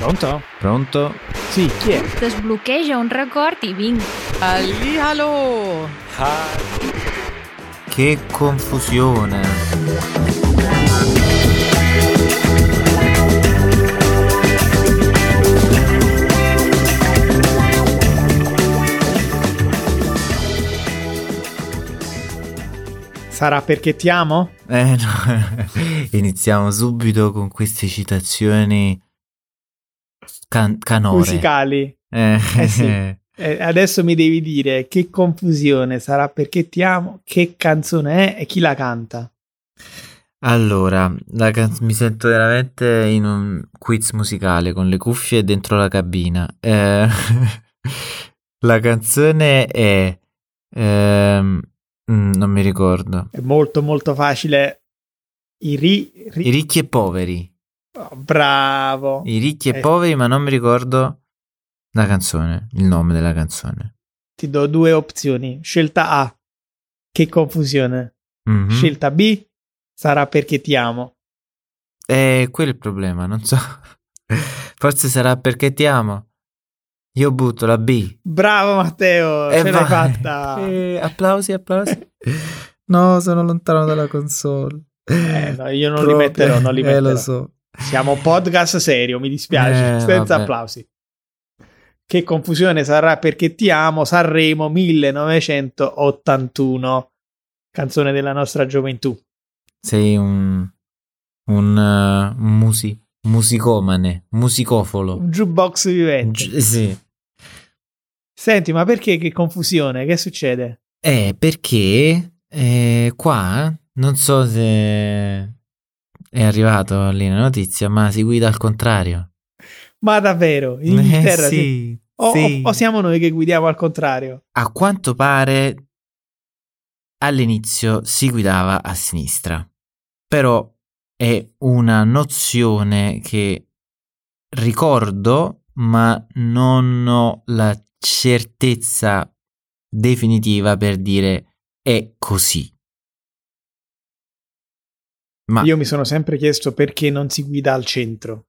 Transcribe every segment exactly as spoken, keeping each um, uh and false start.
Pronto? Pronto? Sì, chi è? Sblocca un record e vinc. Allì, allo! Che confusione! Sarà perché ti amo? Eh no, iniziamo subito con queste citazioni can- canore. Musicali. Eh, eh sì. Eh, adesso mi devi dire che confusione, sarà perché ti amo, che canzone è e chi la canta. Allora, la can- mi sento veramente in un quiz musicale con le cuffie dentro la cabina. Eh, la canzone è... Ehm, non mi ricordo. È molto molto facile. I, ri, ri... I ricchi e poveri. Oh, bravo. I ricchi e eh. poveri, ma non mi ricordo la canzone, il nome della canzone. Ti do due opzioni. Scelta A, che confusione. Mm-hmm. Scelta B, sarà perché ti amo. Eh, quello è il problema, non so. Forse sarà perché ti amo. Io butto la B. Bravo Matteo, eh, ce l'hai fatta. Eh, applausi, applausi. No, sono lontano dalla console. Eh, no, io non Proprio. li metterò, non li metterò. Eh, lo so. Siamo podcast serio, mi dispiace, eh, senza vabbè. applausi. Che confusione, sarà perché ti amo, Sanremo millenovecentottantuno, canzone della nostra gioventù. Sei un un, uh, un musi, musicomane, musicofolo. Un jukebox vivente. Gi- sì. Senti, ma perché che confusione? Che succede? Eh, perché eh, qua non so se è arrivato lì la notizia, ma si guida al contrario. Ma davvero? In Inghilterra eh, sì. sì. O, sì. O, o siamo noi che guidiamo al contrario? A quanto pare all'inizio si guidava a sinistra, però è una nozione che ricordo ma non ho la certezza definitiva per dire è così. Ma io mi sono sempre chiesto perché non si guida al centro.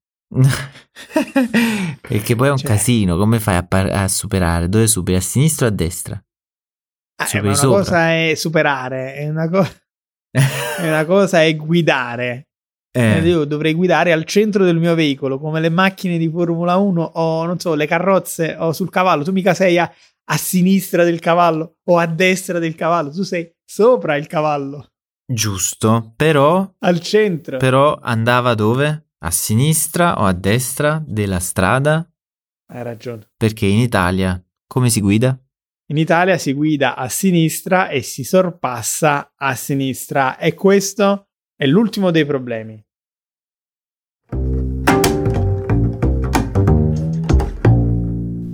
Perché poi è un cioè... casino, come fai a, par- a superare? Dove superi? A sinistra o a destra? Ah, eh, ma una sopra. cosa è superare, è una, co- è una cosa è guidare. Eh. Io dovrei guidare al centro del mio veicolo, come le macchine di Formula uno o non so, le carrozze o sul cavallo. Tu mica sei a, a sinistra del cavallo o a destra del cavallo, tu sei sopra il cavallo. Giusto, però al centro. Però andava dove? A sinistra o a destra della strada? Hai ragione. Perché in Italia come si guida? In Italia si guida a sinistra e si sorpassa a sinistra, e questo è l'ultimo dei problemi.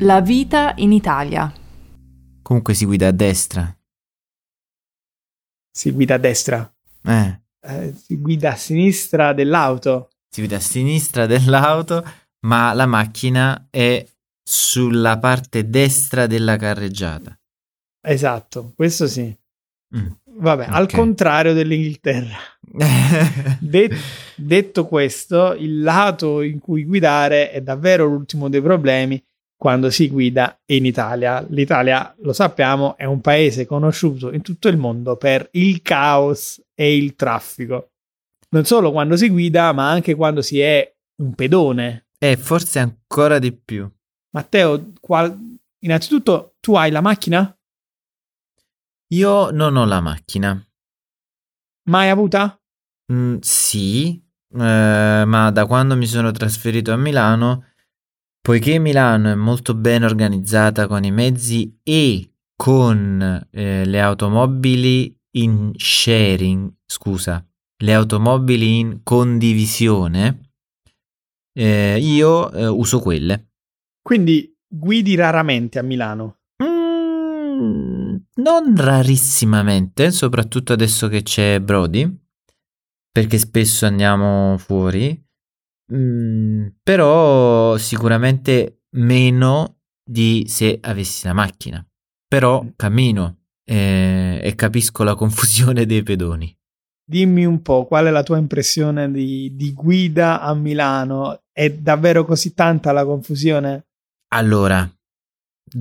La vita in Italia. Comunque si guida a destra. Si guida a destra. Eh. Eh, si guida a sinistra dell'auto. Si vede a sinistra dell'auto, ma la macchina è sulla parte destra della carreggiata. Esatto, questo sì. Mm, Vabbè, okay. Al contrario dell'Inghilterra. De- detto questo, il lato in cui guidare è davvero l'ultimo dei problemi quando si guida in Italia. L'Italia, lo sappiamo, è un paese conosciuto in tutto il mondo per il caos e il traffico. Non solo quando si guida, ma anche quando si è un pedone. E forse ancora di più. Matteo, qual... innanzitutto tu hai la macchina? Io non ho la macchina. Mai avuta? Mm, sì, eh, ma da quando mi sono trasferito a Milano, poiché Milano è molto ben organizzata con i mezzi e con eh, le automobili in sharing, scusa. Le automobili in condivisione, eh, io eh, uso quelle. Quindi guidi raramente a Milano? Mm, non rarissimamente, soprattutto adesso che c'è Brody, perché spesso andiamo fuori, mm, però sicuramente meno di se avessi la macchina. Però cammino eh, e capisco la confusione dei pedoni. Dimmi un po', qual è la tua impressione di, di guida a Milano? È davvero così tanta la confusione? Allora,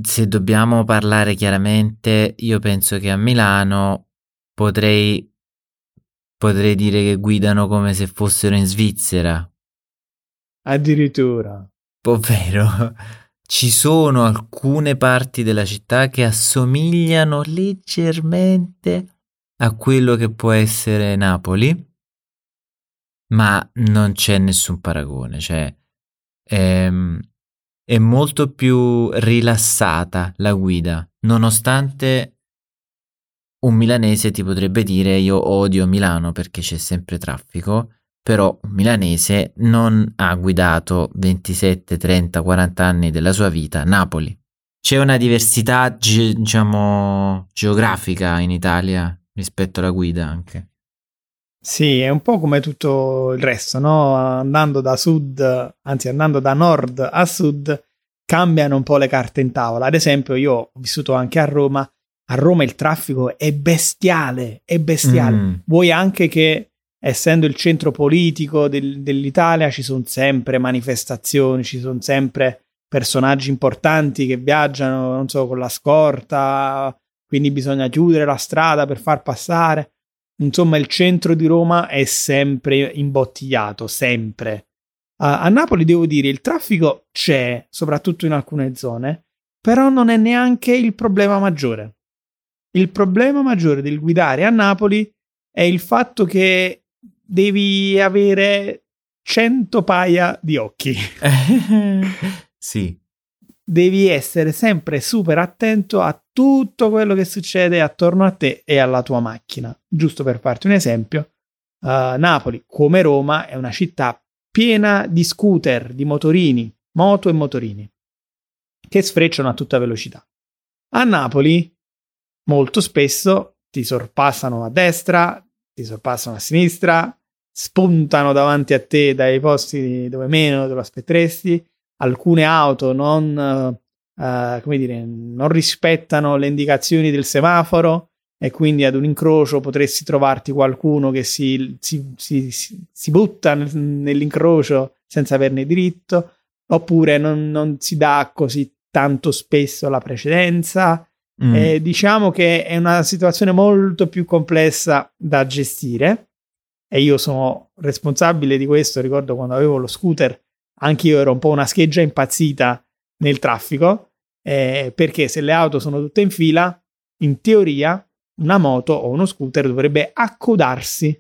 se dobbiamo parlare chiaramente, io penso che a Milano potrei, potrei dire che guidano come se fossero in Svizzera. Addirittura. Ovvero, ci sono alcune parti della città che assomigliano leggermente a quello che può essere Napoli, ma non c'è nessun paragone, cioè ehm, è molto più rilassata la guida, nonostante un milanese ti potrebbe dire io odio Milano perché c'è sempre traffico, però un milanese non ha guidato ventisette, trenta, quaranta anni della sua vita a Napoli. C'è una diversità ge- diciamo geografica in Italia rispetto alla guida anche. Sì, è un po' come tutto il resto, no? Andando da sud, anzi andando da nord a sud, cambiano un po' le carte in tavola. Ad esempio, io ho vissuto anche a Roma. A Roma il traffico è bestiale, è bestiale. Mm. Vuoi anche che, essendo il centro politico del, dell'Italia, ci sono sempre manifestazioni, ci sono sempre personaggi importanti che viaggiano, non so, con la scorta, quindi bisogna chiudere la strada per far passare. Insomma, il centro di Roma è sempre imbottigliato, sempre. A, a Napoli, devo dire, il traffico c'è, soprattutto in alcune zone, però non è neanche il problema maggiore. Il problema maggiore del guidare a Napoli è il fatto che devi avere cento paia di occhi. Sì. Devi essere sempre super attento a tutto quello che succede attorno a te e alla tua macchina. Giusto per farti un esempio, uh, Napoli, come Roma, è una città piena di scooter, di motorini, moto e motorini, che sfrecciano a tutta velocità. A Napoli, molto spesso, ti sorpassano a destra, ti sorpassano a sinistra, spuntano davanti a te dai posti dove meno te lo aspetteresti. Alcune auto non, uh, come dire, non rispettano le indicazioni del semaforo e quindi ad un incrocio potresti trovarti qualcuno che si, si, si, si butta nell'incrocio senza averne diritto, oppure non, non si dà così tanto spesso la precedenza. Mm. E diciamo che è una situazione molto più complessa da gestire e io sono responsabile di questo. Ricordo quando avevo lo scooter, anche io ero un po' una scheggia impazzita nel traffico, eh, perché se le auto sono tutte in fila, in teoria una moto o uno scooter dovrebbe accodarsi,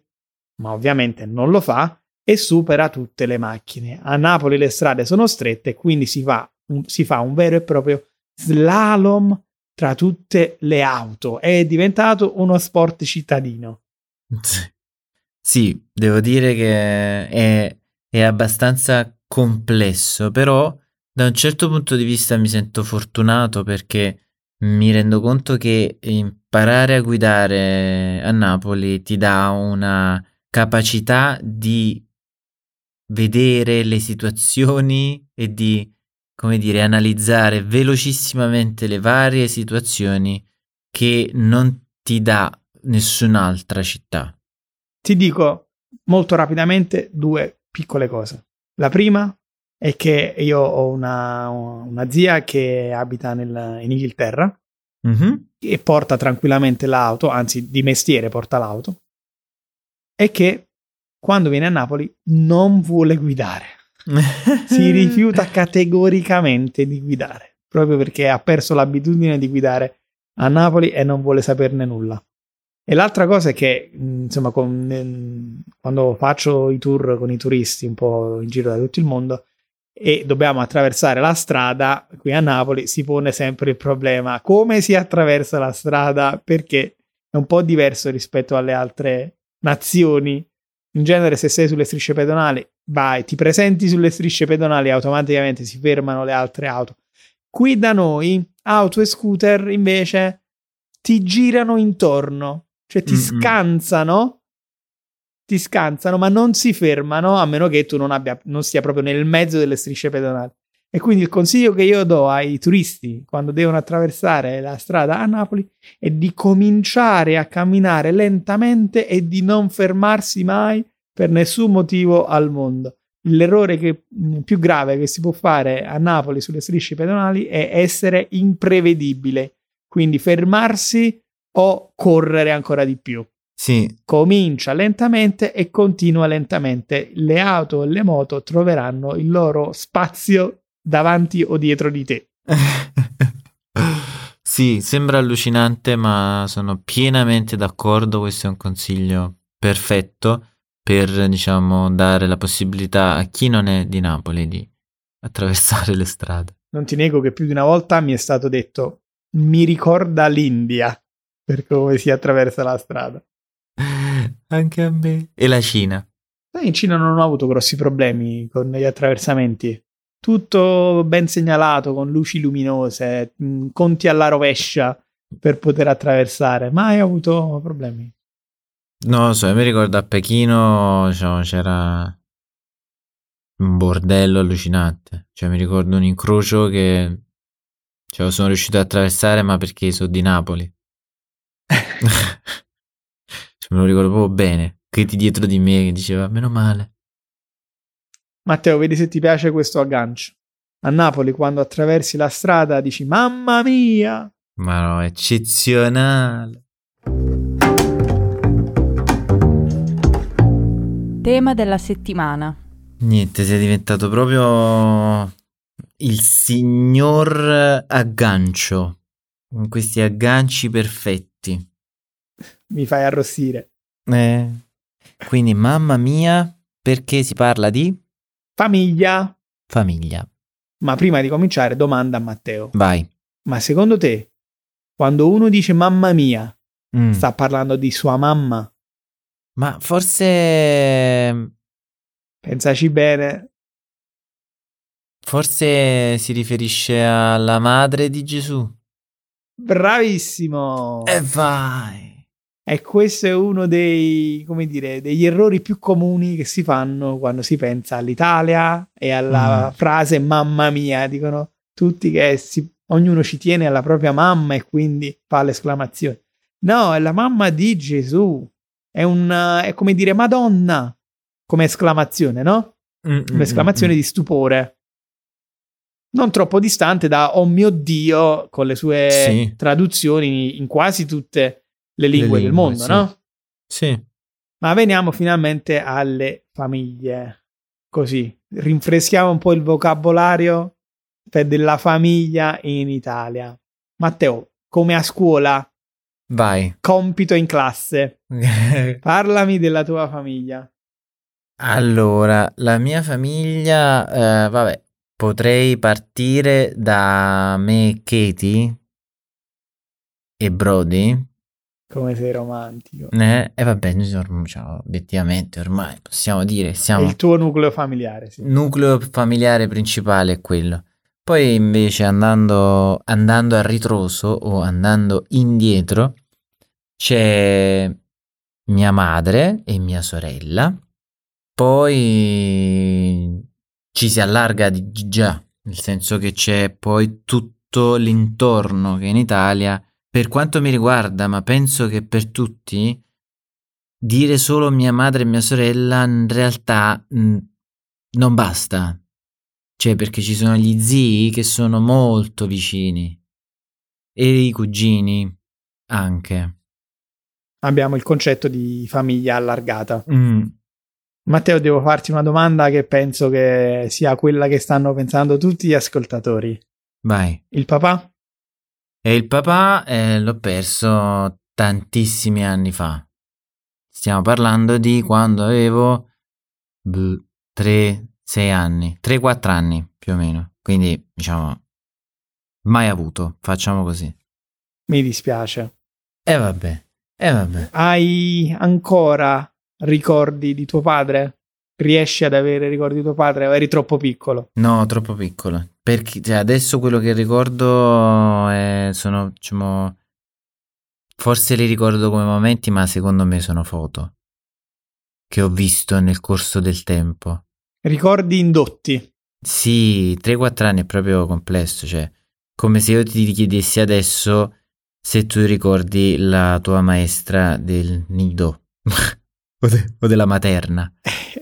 ma ovviamente non lo fa e supera tutte le macchine. A Napoli le strade sono strette, quindi si fa un, si fa un vero e proprio slalom tra tutte le auto. È diventato uno sport cittadino. Sì, devo dire che è, è abbastanza complesso, però da un certo punto di vista mi sento fortunato perché mi rendo conto che imparare a guidare a Napoli ti dà una capacità di vedere le situazioni e di, come dire, analizzare velocissimamente le varie situazioni che non ti dà nessun'altra città. Ti dico molto rapidamente due piccole cose. La prima è che io ho una, una zia che abita nel, in Inghilterra, mm-hmm, e porta tranquillamente l'auto, anzi di mestiere porta l'auto, e che quando viene a Napoli non vuole guidare. Si rifiuta categoricamente di guidare, proprio perché ha perso l'abitudine di guidare a Napoli e non vuole saperne nulla. E l'altra cosa è che, insomma, con, quando faccio i tour con i turisti un po' in giro da tutto il mondo e dobbiamo attraversare la strada, qui a Napoli si pone sempre il problema come si attraversa la strada, perché è un po' diverso rispetto alle altre nazioni. In genere, se sei sulle strisce pedonali, vai, ti presenti sulle strisce pedonali, automaticamente si fermano le altre auto. Qui da noi, auto e scooter invece ti girano intorno. Cioè ti mm-hmm. scansano, ti scansano, ma non si fermano a meno che tu non abbia, non sia proprio nel mezzo delle strisce pedonali. E quindi il consiglio che io do ai turisti quando devono attraversare la strada a Napoli è di cominciare a camminare lentamente e di non fermarsi mai per nessun motivo al mondo. L'errore che, più grave che si può fare a Napoli sulle strisce pedonali è essere imprevedibile, quindi fermarsi o correre ancora di più. Sì. Comincia lentamente e continua lentamente. Le auto e le moto troveranno il loro spazio davanti o dietro di te. Sì, sembra allucinante, ma sono pienamente d'accordo. Questo è un consiglio perfetto per, diciamo, dare la possibilità a chi non è di Napoli di attraversare le strade. Non ti nego che più di una volta mi è stato detto: mi ricorda l'India per come si attraversa la strada. Anche a me. E la Cina? In Cina non ho avuto grossi problemi con gli attraversamenti. Tutto ben segnalato, con luci luminose, conti alla rovescia per poter attraversare. Mai avuto problemi. Non lo so, mi ricordo a Pechino, diciamo, c'era un bordello allucinante. Cioè, mi ricordo un incrocio che, cioè, sono riuscito a attraversare, ma perché sono di Napoli. Cioè, me lo ricordo proprio bene. Katie dietro di me che diceva: meno male. Matteo, vedi se ti piace questo aggancio. A Napoli, quando attraversi la strada, dici: mamma mia! Ma no, eccezionale. Tema della settimana. Niente, sei diventato proprio il signor aggancio, con questi agganci perfetti. Mi fai arrossire. Eh, quindi, mamma mia, perché si parla di... Famiglia. Famiglia. Ma prima di cominciare, domanda a Matteo. Vai. Ma secondo te, quando uno dice mamma mia, mm. sta parlando di sua mamma? Ma forse... Pensaci bene. Forse si riferisce alla madre di Gesù. Bravissimo! E vai! E questo è uno dei, come dire, degli errori più comuni che si fanno quando si pensa all'Italia e alla mm. frase mamma mia. Dicono tutti che si, ognuno ci tiene alla propria mamma e quindi fa l'esclamazione. No, è la mamma di Gesù. È un, è come dire Madonna, come esclamazione, no? Mm-mm-mm-mm. Un'esclamazione di stupore. Non troppo distante da oh mio Dio, con le sue sì. traduzioni in quasi tutte le lingue, le lingue del mondo, sì. no? Sì. Ma veniamo finalmente alle famiglie. Così rinfreschiamo un po' il vocabolario per della famiglia in Italia. Matteo, come a scuola, vai. Compito in classe. Parlami della tua famiglia. Allora, la mia famiglia, eh, vabbè, potrei partire da me, Katie e Brody. Come sei romantico. E eh, vabbè, noi siamo, cioè, obiettivamente ormai possiamo dire siamo... Il tuo nucleo familiare, sì. Nucleo familiare principale è quello. Poi invece andando, andando a ritroso o andando indietro c'è mia madre e mia sorella. Poi ci si allarga di già, nel senso che c'è poi tutto l'intorno che in Italia... Per quanto mi riguarda, ma penso che per tutti, dire solo mia madre e mia sorella in realtà mh, non basta. Cioè, perché ci sono gli zii che sono molto vicini e i cugini anche. Abbiamo il concetto di famiglia allargata. Mm. Matteo, devo farti una domanda che penso che sia quella che stanno pensando tutti gli ascoltatori. Vai. Il papà? E il papà eh, l'ho perso tantissimi anni fa. Stiamo parlando di quando avevo tre sei anni, tre quattro anni più o meno. Quindi, diciamo, mai avuto, facciamo così. Mi dispiace. E eh, vabbè, e eh, vabbè. Hai ancora ricordi di tuo padre? Riesci ad avere ricordi di tuo padre? O eri troppo piccolo? No, troppo piccolo. Perché cioè, adesso quello che ricordo è, sono, diciamo, forse li ricordo come momenti, ma secondo me sono foto che ho visto nel corso del tempo. Ricordi indotti. Sì, tre quattro anni è proprio complesso, cioè come se io ti chiedessi adesso se tu ricordi la tua maestra del nido o, de- o della materna.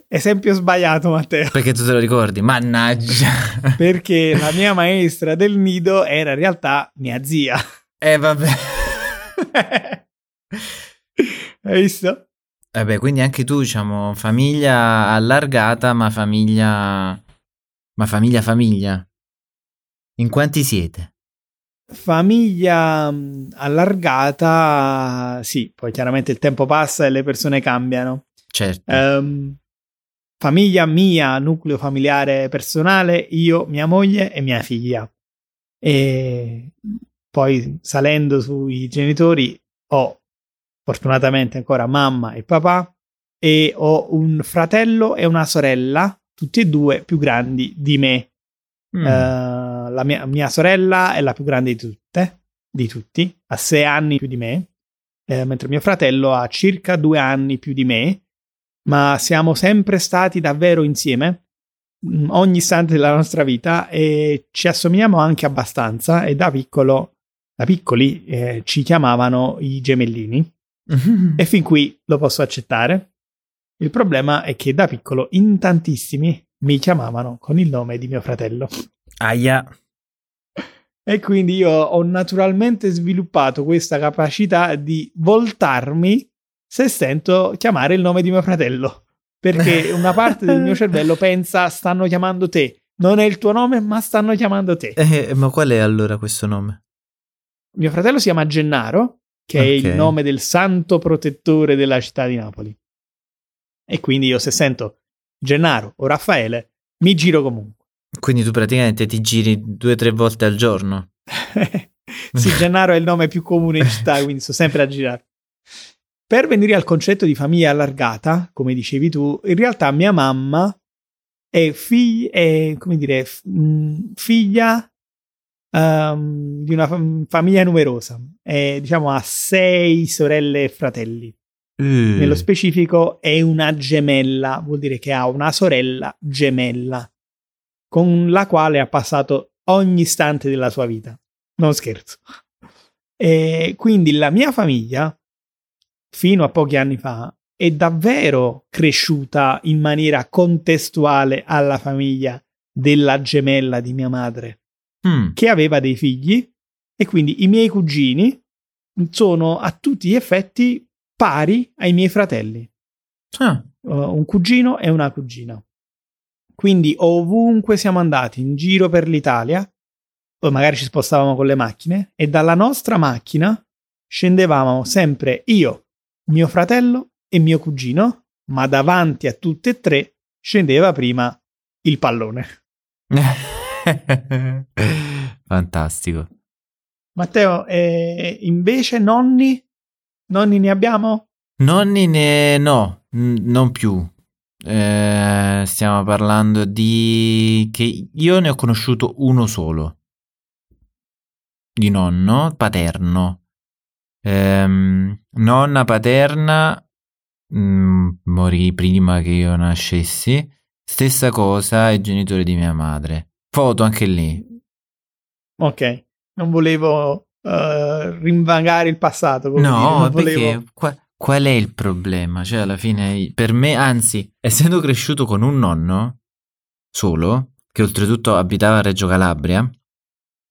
Esempio sbagliato, Matteo. Perché tu te lo ricordi? Mannaggia. Perché la mia maestra del nido era in realtà mia zia. Eh vabbè. Hai visto? Vabbè, quindi anche tu, diciamo, famiglia allargata, ma famiglia... Ma famiglia famiglia. In quanti siete? Famiglia allargata, sì. Poi chiaramente il tempo passa e le persone cambiano. Certo. Um, famiglia mia, nucleo familiare personale, io, mia moglie e mia figlia. E poi salendo sui genitori ho fortunatamente ancora mamma e papà e ho un fratello e una sorella, tutti e due più grandi di me. Mm. Uh, la mia, mia sorella è la più grande di tutte, di tutti, ha sei anni più di me, eh, mentre mio fratello ha circa due anni più di me, ma siamo sempre stati davvero insieme, mh, ogni istante della nostra vita, e ci assomigliamo anche abbastanza, e da piccolo, da piccoli eh, ci chiamavano i gemellini. Mm-hmm. E fin qui lo posso accettare. Il problema è che da piccolo in tantissimi mi chiamavano con il nome di mio fratello. Aia. E quindi io ho naturalmente sviluppato questa capacità di voltarmi se sento chiamare il nome di mio fratello, perché una parte del mio cervello pensa stanno chiamando te, non è il tuo nome ma stanno chiamando te. Eh, ma qual è allora questo nome? Mio fratello si chiama Gennaro, che okay. È il nome del santo protettore della città di Napoli. E quindi io se sento Gennaro o Raffaele mi giro comunque. Quindi tu praticamente ti giri due o tre volte al giorno. Sì, Gennaro è il nome più comune in città, quindi sto sempre a girare. Per venire al concetto di famiglia allargata, come dicevi tu, in realtà mia mamma è, fig- è come dire, f- figlia um, di una fam- famiglia numerosa, è, diciamo, ha sei sorelle e fratelli. Mm. Nello specifico è una gemella, vuol dire che ha una sorella gemella con la quale ha passato ogni istante della sua vita, non scherzo. E quindi la mia famiglia fino a pochi anni fa è davvero cresciuta in maniera contestuale alla famiglia della gemella di mia madre, mm. che aveva dei figli, e quindi i miei cugini sono a tutti gli effetti pari ai miei fratelli. Ah. Uh, un cugino e una cugina. Quindi ovunque siamo andati in giro per l'Italia, poi magari ci spostavamo con le macchine, e dalla nostra macchina scendevamo sempre io, mio fratello e mio cugino, ma davanti a tutte e tre scendeva prima il pallone. Fantastico. Matteo, eh, invece nonni? Nonni ne abbiamo? Nonni ne... no, n- non più. Eh, stiamo parlando di... che io ne ho conosciuto uno solo. Di nonno, paterno. Eh, nonna paterna mh, morì prima che io nascessi. Stessa cosa i genitori di mia madre. Foto anche lì. Ok, non volevo... Uh, rinvagare il passato, no, dire, non perché volevo... qua, qual è il problema? Cioè alla fine per me, anzi, essendo cresciuto con un nonno solo, che oltretutto abitava a Reggio Calabria,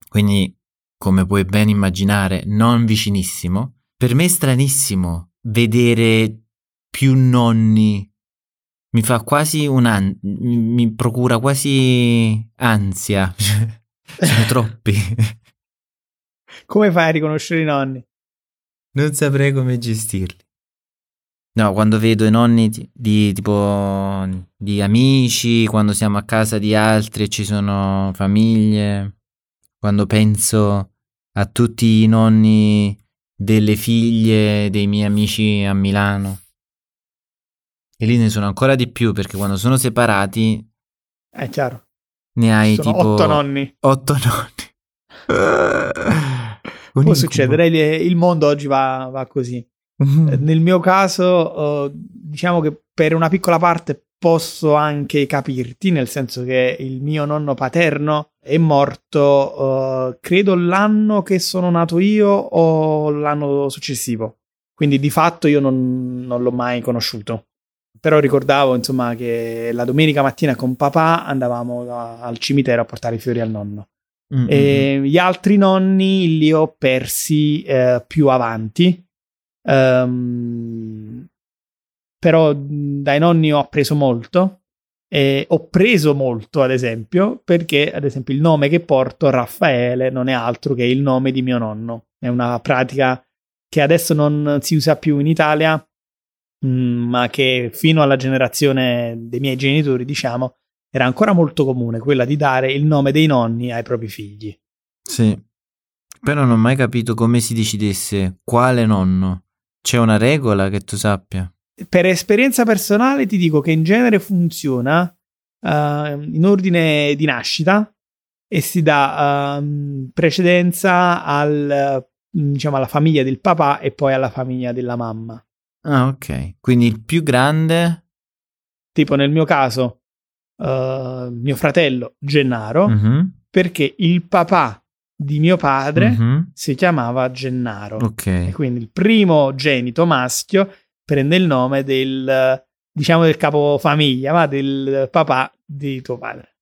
quindi come puoi ben immaginare non vicinissimo, per me è stranissimo vedere più nonni, mi fa quasi un an- mi procura quasi ansia. Sono troppi. Come fai a riconoscere i nonni? Non saprei come gestirli. No, quando vedo i nonni di, di tipo di amici, quando siamo a casa di altri e ci sono famiglie, quando penso a tutti i nonni delle figlie dei miei amici a Milano. E lì ne sono ancora di più, perché quando sono separati è chiaro. Ne hai sono tipo otto nonni. Otto nonni. Un può succedere, il mondo oggi va, va così. Mm-hmm. Nel mio caso, diciamo che per una piccola parte posso anche capirti, nel senso che il mio nonno paterno è morto, uh, credo l'anno che sono nato io o l'anno successivo. Quindi di fatto io non, non l'ho mai conosciuto. Però ricordavo, insomma, che la domenica mattina con papà andavamo a, al cimitero a portare i fiori al nonno. Mm-hmm. E gli altri nonni li ho persi eh, più avanti. Um, però dai nonni ho appreso molto. Eh, ho preso molto, ad esempio, perché ad esempio il nome che porto, Raffaele, non è altro che il nome di mio nonno. È una pratica che adesso non si usa più in Italia, mh, ma che fino alla generazione dei miei genitori, diciamo, era ancora molto comune, quella di dare il nome dei nonni ai propri figli. Sì, però non ho mai capito come si decidesse quale nonno. C'è una regola che tu sappia? Per esperienza personale ti dico che in genere funziona uh, in ordine di nascita e si dà uh, precedenza al, diciamo, alla famiglia del papà e poi alla famiglia della mamma. Ah, ok. Quindi il più grande? Tipo nel mio caso uh, mio fratello Gennaro, uh-huh. perché il papà di mio padre uh-huh. si chiamava Gennaro. Ok. E quindi il primo genito maschio prende il nome del, diciamo, del capofamiglia, ma del papà di tuo padre.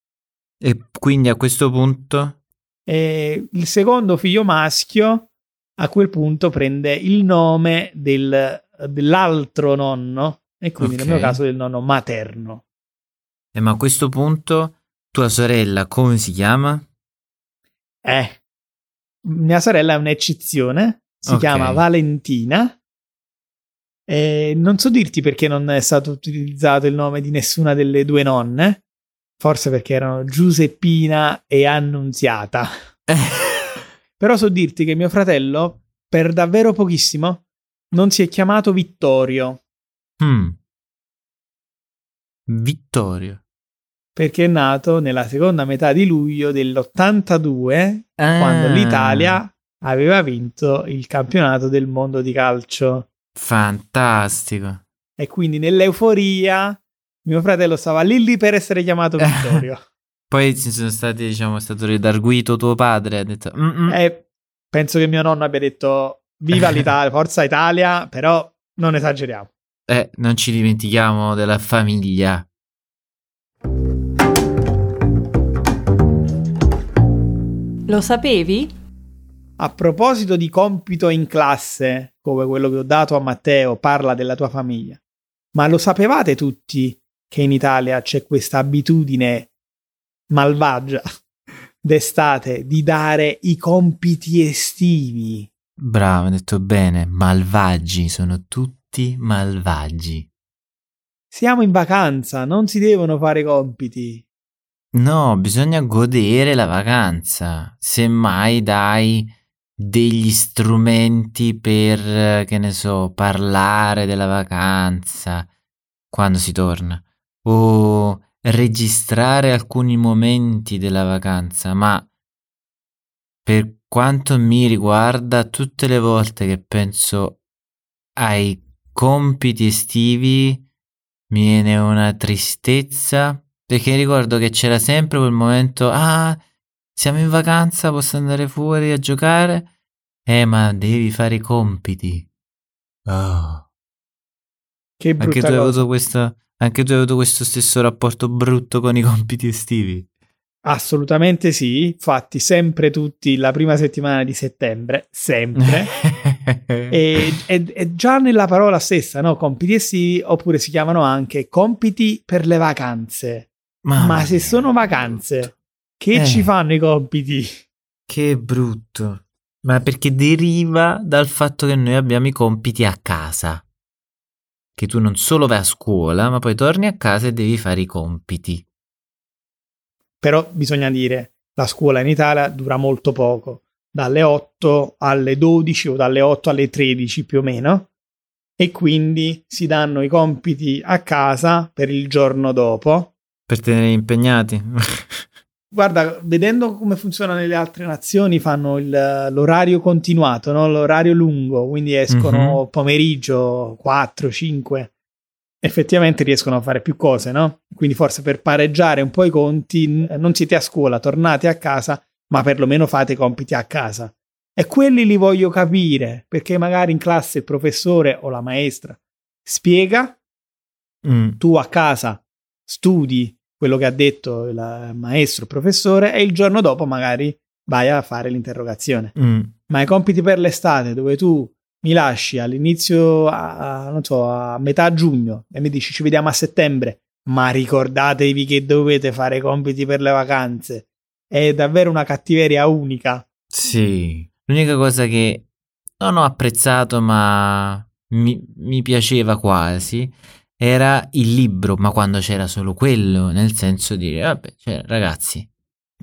E quindi a questo punto? E il secondo figlio maschio a quel punto prende il nome del, dell'altro nonno, e quindi okay. nel mio caso del nonno materno. E ma a questo punto tua sorella come si chiama? Eh, mia sorella è un'eccezione, si okay. chiama Valentina. Eh, non so dirti perché non è stato utilizzato il nome di nessuna delle due nonne, forse perché erano Giuseppina e Annunziata. Però so dirti che mio fratello, per davvero pochissimo, non si è chiamato Vittorio. Mm. Vittorio. Perché è nato nella seconda metà di luglio dell'ottantadue, ah. quando l'Italia aveva vinto il campionato del mondo di calcio. Fantastico. E quindi nell'euforia mio fratello stava lì lì per essere chiamato Vittorio. Poi ci sono stati, diciamo, è stato redarguito tuo padre, ha detto eh, penso che mio nonno abbia detto viva l'Italia, forza Italia, però non esageriamo, eh, non ci dimentichiamo della famiglia. Lo sapevi? A proposito di compito in classe, come quello che ho dato a Matteo, parla della tua famiglia. Ma lo sapevate tutti che in Italia c'è questa abitudine malvagia d'estate di dare i compiti estivi? Bravo, hai detto bene. Malvagi, sono tutti malvagi. Siamo in vacanza, non si devono fare compiti. No, bisogna godere la vacanza. Semmai dai degli strumenti per, che ne so, parlare della vacanza quando si torna, o registrare alcuni momenti della vacanza, ma per quanto mi riguarda, tutte le volte che penso ai compiti estivi mi viene una tristezza, perché ricordo che c'era sempre quel momento, ah, siamo in vacanza, posso andare fuori a giocare? Eh, ma devi fare i compiti. Oh. Che brutta anche tu hai avuto questo, anche tu hai avuto questo stesso rapporto brutto con i compiti estivi? Assolutamente sì. Infatti, sempre tutti la prima settimana di settembre, sempre. e, e, e già nella parola stessa, no? Compiti estivi, oppure si chiamano anche compiti per le vacanze. Mamma ma se mia, sono vacanze... Brutto. Che eh, ci fanno i compiti? Che brutto. Ma perché deriva dal fatto che noi abbiamo i compiti a casa. Che tu non solo vai a scuola, ma poi torni a casa e devi fare i compiti. Però bisogna dire, la scuola in Italia dura molto poco. Dalle otto alle dodici o dalle otto alle tredici più o meno. E quindi si danno i compiti a casa per il giorno dopo. Per tenere impegnati. Guarda, vedendo come funziona nelle altre nazioni, fanno il, l'orario continuato, no? L'orario lungo, quindi escono mm-hmm. pomeriggio, quattro, cinque. effettivamente riescono a fare più cose, no? Quindi forse per pareggiare un po' i conti, non siete a scuola, tornate a casa, ma perlomeno fate i compiti a casa. E quelli li voglio capire, perché magari in classe il professore o la maestra spiega, mm. tu a casa studi quello che ha detto il maestro, il professore, e il giorno dopo magari vai a fare l'interrogazione. Mm. Ma i compiti per l'estate, dove tu mi lasci all'inizio, a, non so, a metà giugno e mi dici ci vediamo a settembre, ma ricordatevi che dovete fare i compiti per le vacanze, è davvero una cattiveria unica. Sì, l'unica cosa che non ho apprezzato, ma mi, mi piaceva quasi, era il libro, ma quando c'era solo quello, nel senso di vabbè, cioè, ragazzi,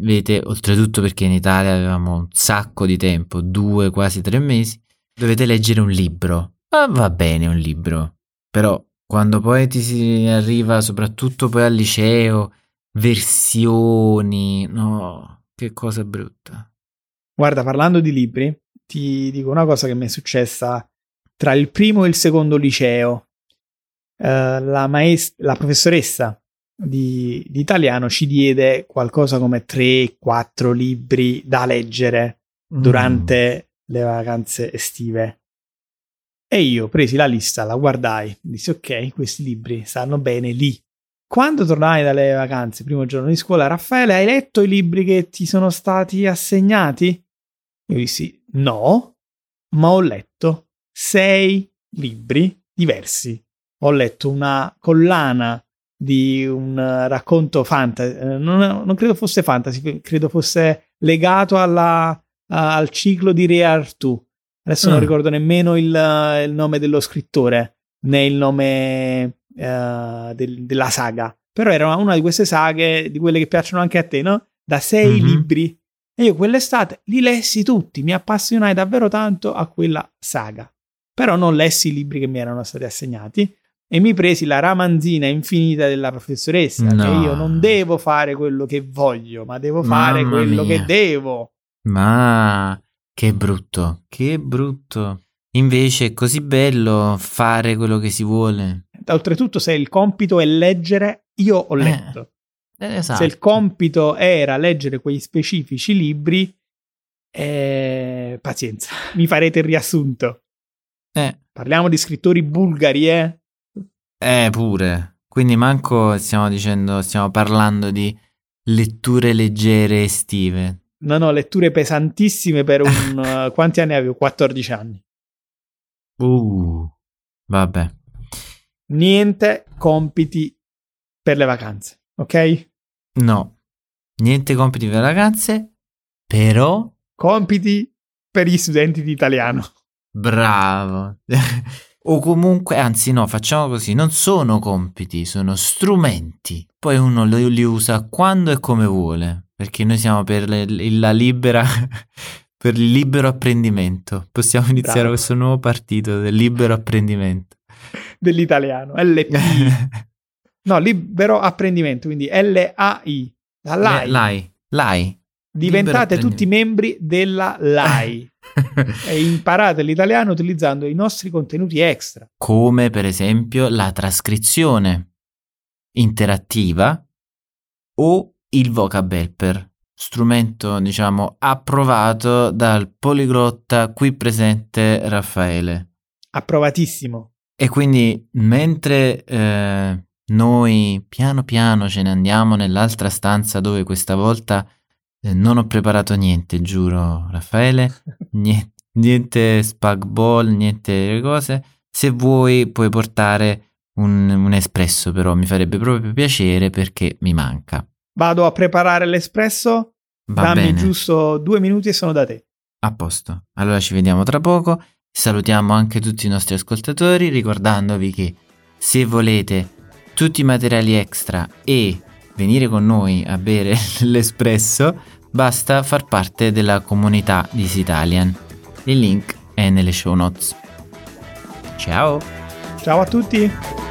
vedete, oltretutto perché in Italia avevamo un sacco di tempo, due, quasi tre mesi, dovete leggere un libro. Ma va bene un libro, però quando poi ti si arriva soprattutto poi al liceo, versioni, no, che cosa brutta. Guarda, parlando di libri, ti dico una cosa che mi è successa tra il primo e il secondo liceo. Eh, la, maest- la professoressa di-, di italiano ci diede qualcosa come tre quattro libri da leggere durante mm. le vacanze estive. E io presi la lista, la guardai, dissi ok, questi libri stanno bene lì. Quando tornai dalle vacanze, primo giorno di scuola, Raffaele, hai letto i libri che ti sono stati assegnati? Io dissi no, ma ho letto sei libri diversi. Ho letto una collana di un racconto fantasy, non, non credo fosse fantasy, credo fosse legato alla, al ciclo di Re Artù. Adesso mm. non ricordo nemmeno il, il nome dello scrittore, né il nome uh, del, della saga. Però era una, una di queste saghe, di quelle che piacciono anche a te, no? Da sei mm-hmm. libri. E io quell'estate li lessi tutti, mi appassionai davvero tanto a quella saga. Però non lessi i libri che mi erano stati assegnati e mi presi la ramanzina infinita della professoressa, no. che io non devo fare quello che voglio, ma devo fare Mamma quello mia. Che devo. Ma che brutto, che brutto. Invece è così bello fare quello che si vuole. Oltretutto se il compito è leggere, io ho letto. Eh, esatto. Se il compito era leggere quegli specifici libri, eh, pazienza, mi farete il riassunto. Eh. Parliamo di scrittori bulgari, eh? Eh, pure. Quindi manco stiamo dicendo, stiamo parlando di letture leggere estive. No, no, letture pesantissime per un... uh, quanti anni avevo? quattordici anni. Uh, vabbè. Niente compiti per le vacanze, ok? No, niente compiti per le vacanze, però... compiti per gli studenti di italiano. Bravo. O comunque, anzi no, facciamo così, non sono compiti, sono strumenti. Poi uno li, li usa quando e come vuole, perché noi siamo per le, la libera... per il libero apprendimento. Possiamo iniziare Bravo. Questo nuovo partito del libero apprendimento dell'italiano, L P I. No, libero apprendimento, quindi L A I, la L A I. L A I. L A I. Diventate tutti membri della L A I e imparate l'italiano utilizzando i nostri contenuti extra, come per esempio la trascrizione interattiva o il vocab helper, strumento diciamo approvato dal poliglotta qui presente Raffaele. Approvatissimo. E quindi mentre eh, noi piano piano ce ne andiamo nell'altra stanza, dove questa volta eh, non ho preparato niente, giuro Raffaele, niente, niente spagball, niente cose. Se vuoi puoi portare un, un espresso, però mi farebbe proprio piacere perché mi manca. Vado a preparare l'espresso, Va dammi bene. Giusto due minuti e sono da te. A posto, allora ci vediamo tra poco. Salutiamo anche tutti i nostri ascoltatori ricordandovi che se volete tutti i materiali extra e venire con noi a bere l'espresso, basta far parte della comunità di Easy Italian. Il link è nelle show notes. Ciao! Ciao a tutti!